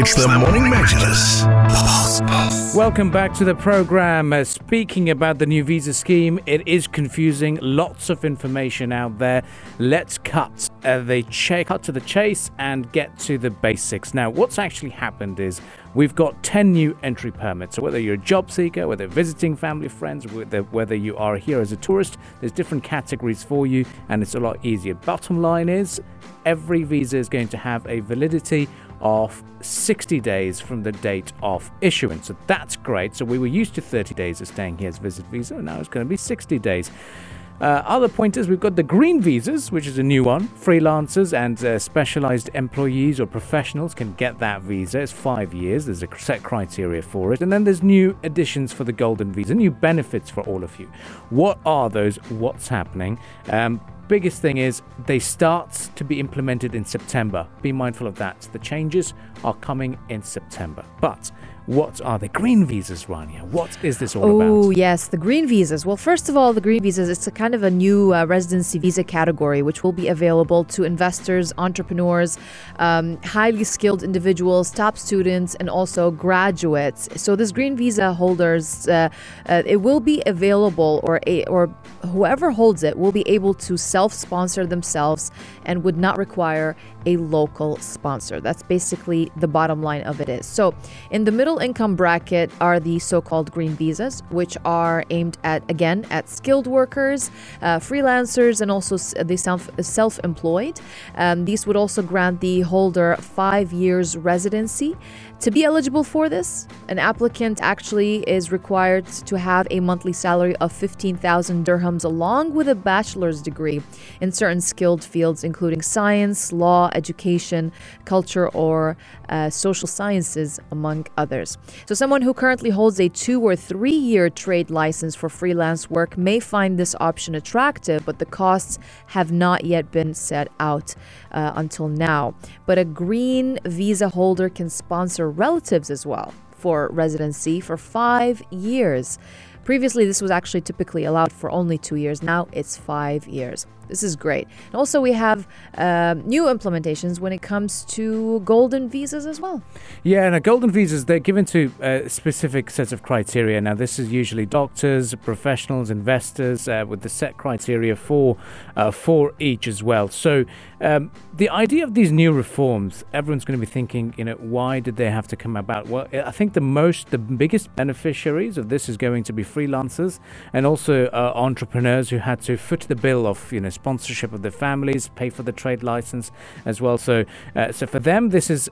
It's the Morning Majlis. Welcome back to the program. Speaking about the new visa scheme, it is confusing. Lots of information out there. Let's cut to the chase and get to the basics. Now, what's actually happened is we've got 10 new entry permits. So whether you're a job seeker, whether visiting family, friends, whether you are here as a tourist, there's different categories for you and it's a lot easier. Bottom line is every visa is going to have a validity of 60 days from the date of issuance. So that's great. So we were used to 30 days of staying here as visit visa, and now it's going to be 60 days. Other pointers, we've got the green visas, which is a new one. Freelancers and specialized employees or professionals can get that visa. It's 5 years. There's a set criteria for it. And then there's new additions for the golden visa, new benefits for all of you. What are those? What's happening? Biggest thing is they start to be implemented in September. Be mindful of that. The changes are coming in September. But what are the green visas, Rania? What is this all about? Oh, yes, the green visas. Well, first of all, the green visas, it's a kind of a new residency visa category, which will be available to investors, entrepreneurs, highly skilled individuals, top students, and also graduates. So this green visa holders, it will be available, or whoever holds it will be able to self-sponsor themselves and would not require a local sponsor. That's basically the bottom line of it is. So in the middle income bracket are the so-called green visas, which are aimed at skilled workers, freelancers, and also the self-employed. These would also grant the holder 5 years residency. To be eligible for this, an applicant actually is required to have a monthly salary of 15,000 dirhams along with a bachelor's degree in certain skilled fields, including science, law, education, culture, or social sciences, among others. So someone who currently holds a 2 or 3 year trade license for freelance work may find this option attractive, but the costs have not yet been set out until now. But a green visa holder can sponsor relatives as well for residency for 5 years. Previously, this was actually typically allowed for only 2 years. Now it's 5 years. This is great. And also, we have new implementations when it comes to golden visas as well. Yeah, and golden visas, they're given to a specific set of criteria. Now, this is usually doctors, professionals, investors, with the set criteria for each as well. So the idea of these new reforms, everyone's going to be thinking, why did they have to come about? Well, I think the biggest beneficiaries of this is going to be freelancers and also entrepreneurs who had to foot the bill of sponsorship of their families, pay for the trade license as well. So for them, this is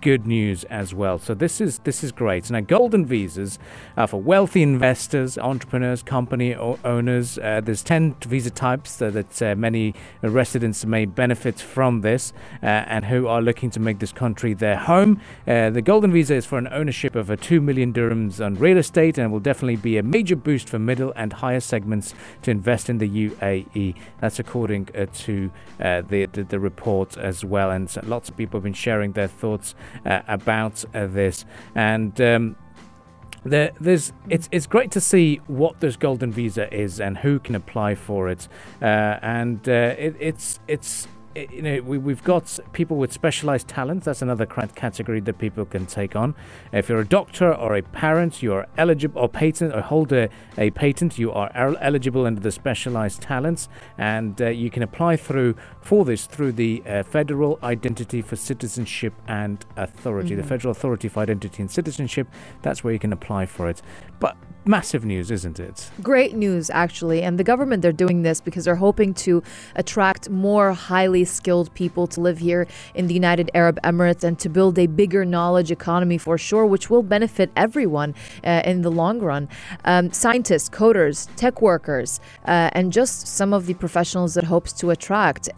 good news as well. So this is great. Now, golden visas are for wealthy investors, entrepreneurs, company owners. There's 10 visa types that many residents may benefit from this and who are looking to make this country their home. The golden visa is for an ownership of 2 million dirhams on real estate and will definitely be a major boost for middle and higher segments to invest in the UAE. That's according to the report as well. And lots of people have been sharing their thoughts about this. And it's great to see what this golden visa is and who can apply for it. We've got people with specialized talents. That's another category that people can take on. If you're a doctor or a parent, you are eligible, or hold a patent, you are eligible under the specialized talents, and you can apply for this through the Federal Identity for Citizenship and Authority, the Federal Authority for Identity and Citizenship. That's where you can apply for it. But massive news, isn't it? Great news, actually. And the government, they're doing this because they're hoping to attract more highly skilled people to live here in the United Arab Emirates and to build a bigger knowledge economy for sure, which will benefit everyone in the long run. Scientists, coders, tech workers, and just some of the professionals that hopes to attract.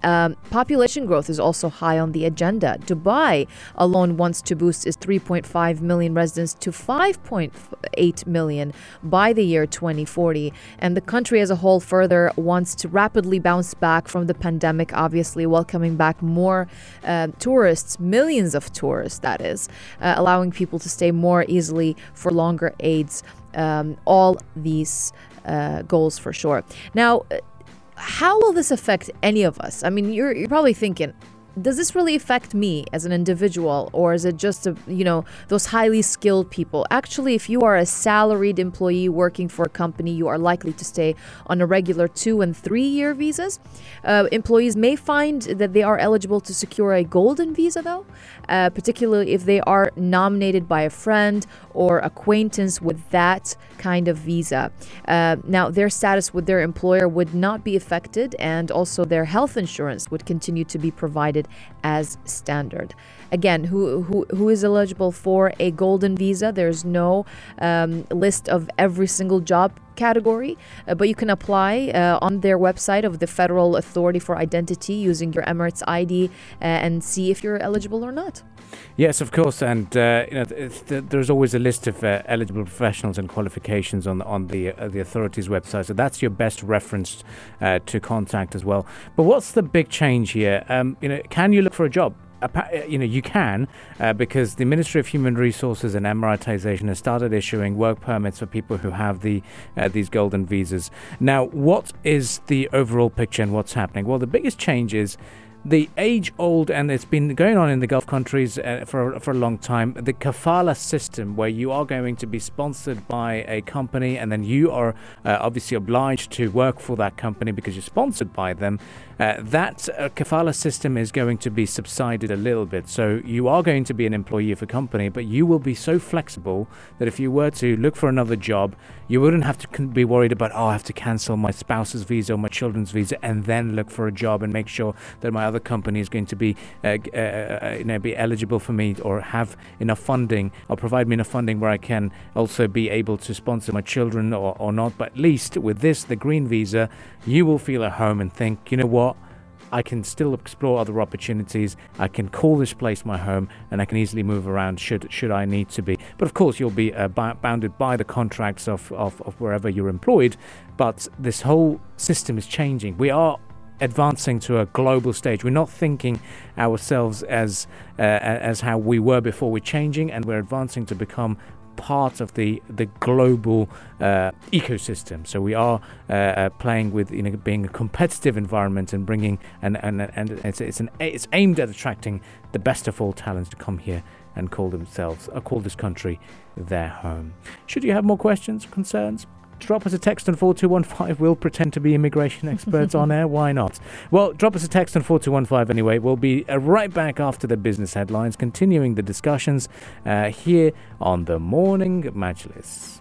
Population growth is also high on the agenda. Dubai alone wants to boost its 3.5 million residents to 5.8 million by the year 2040. And the country as a whole further wants to rapidly bounce back from the pandemic, obviously welcoming back more tourists, millions of tourists, that is, allowing people to stay more easily for longer aids. All these goals for sure. Now, how will this affect any of us? I mean, you're probably thinking, does this really affect me as an individual, or is it just, those highly skilled people? Actually, if you are a salaried employee working for a company, you are likely to stay on a regular 2- and 3-year visas. Employees may find that they are eligible to secure a golden visa, though, particularly if they are nominated by a friend or acquaintance with that kind of visa. Now, their status with their employer would not be affected, and also their health insurance would continue to be provided as standard. Again, who is eligible for a golden visa? There's no list of every single job category, but you can apply on their website of the Federal Authority for Identity using your Emirates ID and see if you're eligible or not. Yes, of course, and there's always a list of eligible professionals and qualifications on the authority's website, so that's your best reference to contact as well. But what's the big change here? Can you look for a job? You can, because the Ministry of Human Resources and Emiratisation has started issuing work permits for people who have these golden visas. Now, what is the overall picture and what's happening? Well, the biggest change is the age-old, and it's been going on in the Gulf countries for a long time, the kafala system, where you are going to be sponsored by a company, and then you are obviously obliged to work for that company because you're sponsored by them. That kafala system is going to be subsided a little bit. So you are going to be an employee of a company, but you will be so flexible that if you were to look for another job, you wouldn't have to be worried about, I have to cancel my spouse's visa or my children's visa and then look for a job and make sure that my other company is going to be eligible for me or have enough funding or provide me enough funding where I can also be able to sponsor my children or not. But at least with this, the green visa, you will feel at home and think, you know what? I can still explore other opportunities. I can call this place my home, and I can easily move around should I need to be. But of course, you'll be bounded by the contracts of wherever you're employed. But this whole system is changing. We are advancing to a global stage. We're not thinking ourselves as how we were before. We're changing, and we're advancing to become part of the global ecosystem. So we are playing with being a competitive environment and bringing and it's aimed at attracting the best of all talents to come here and call this country their home. Should you have more questions or concerns? Drop us a text on 4215. We'll pretend to be immigration experts on air. Why not? Well, drop us a text on 4215 anyway. We'll be right back after the business headlines, continuing the discussions here on the Morning Majlis.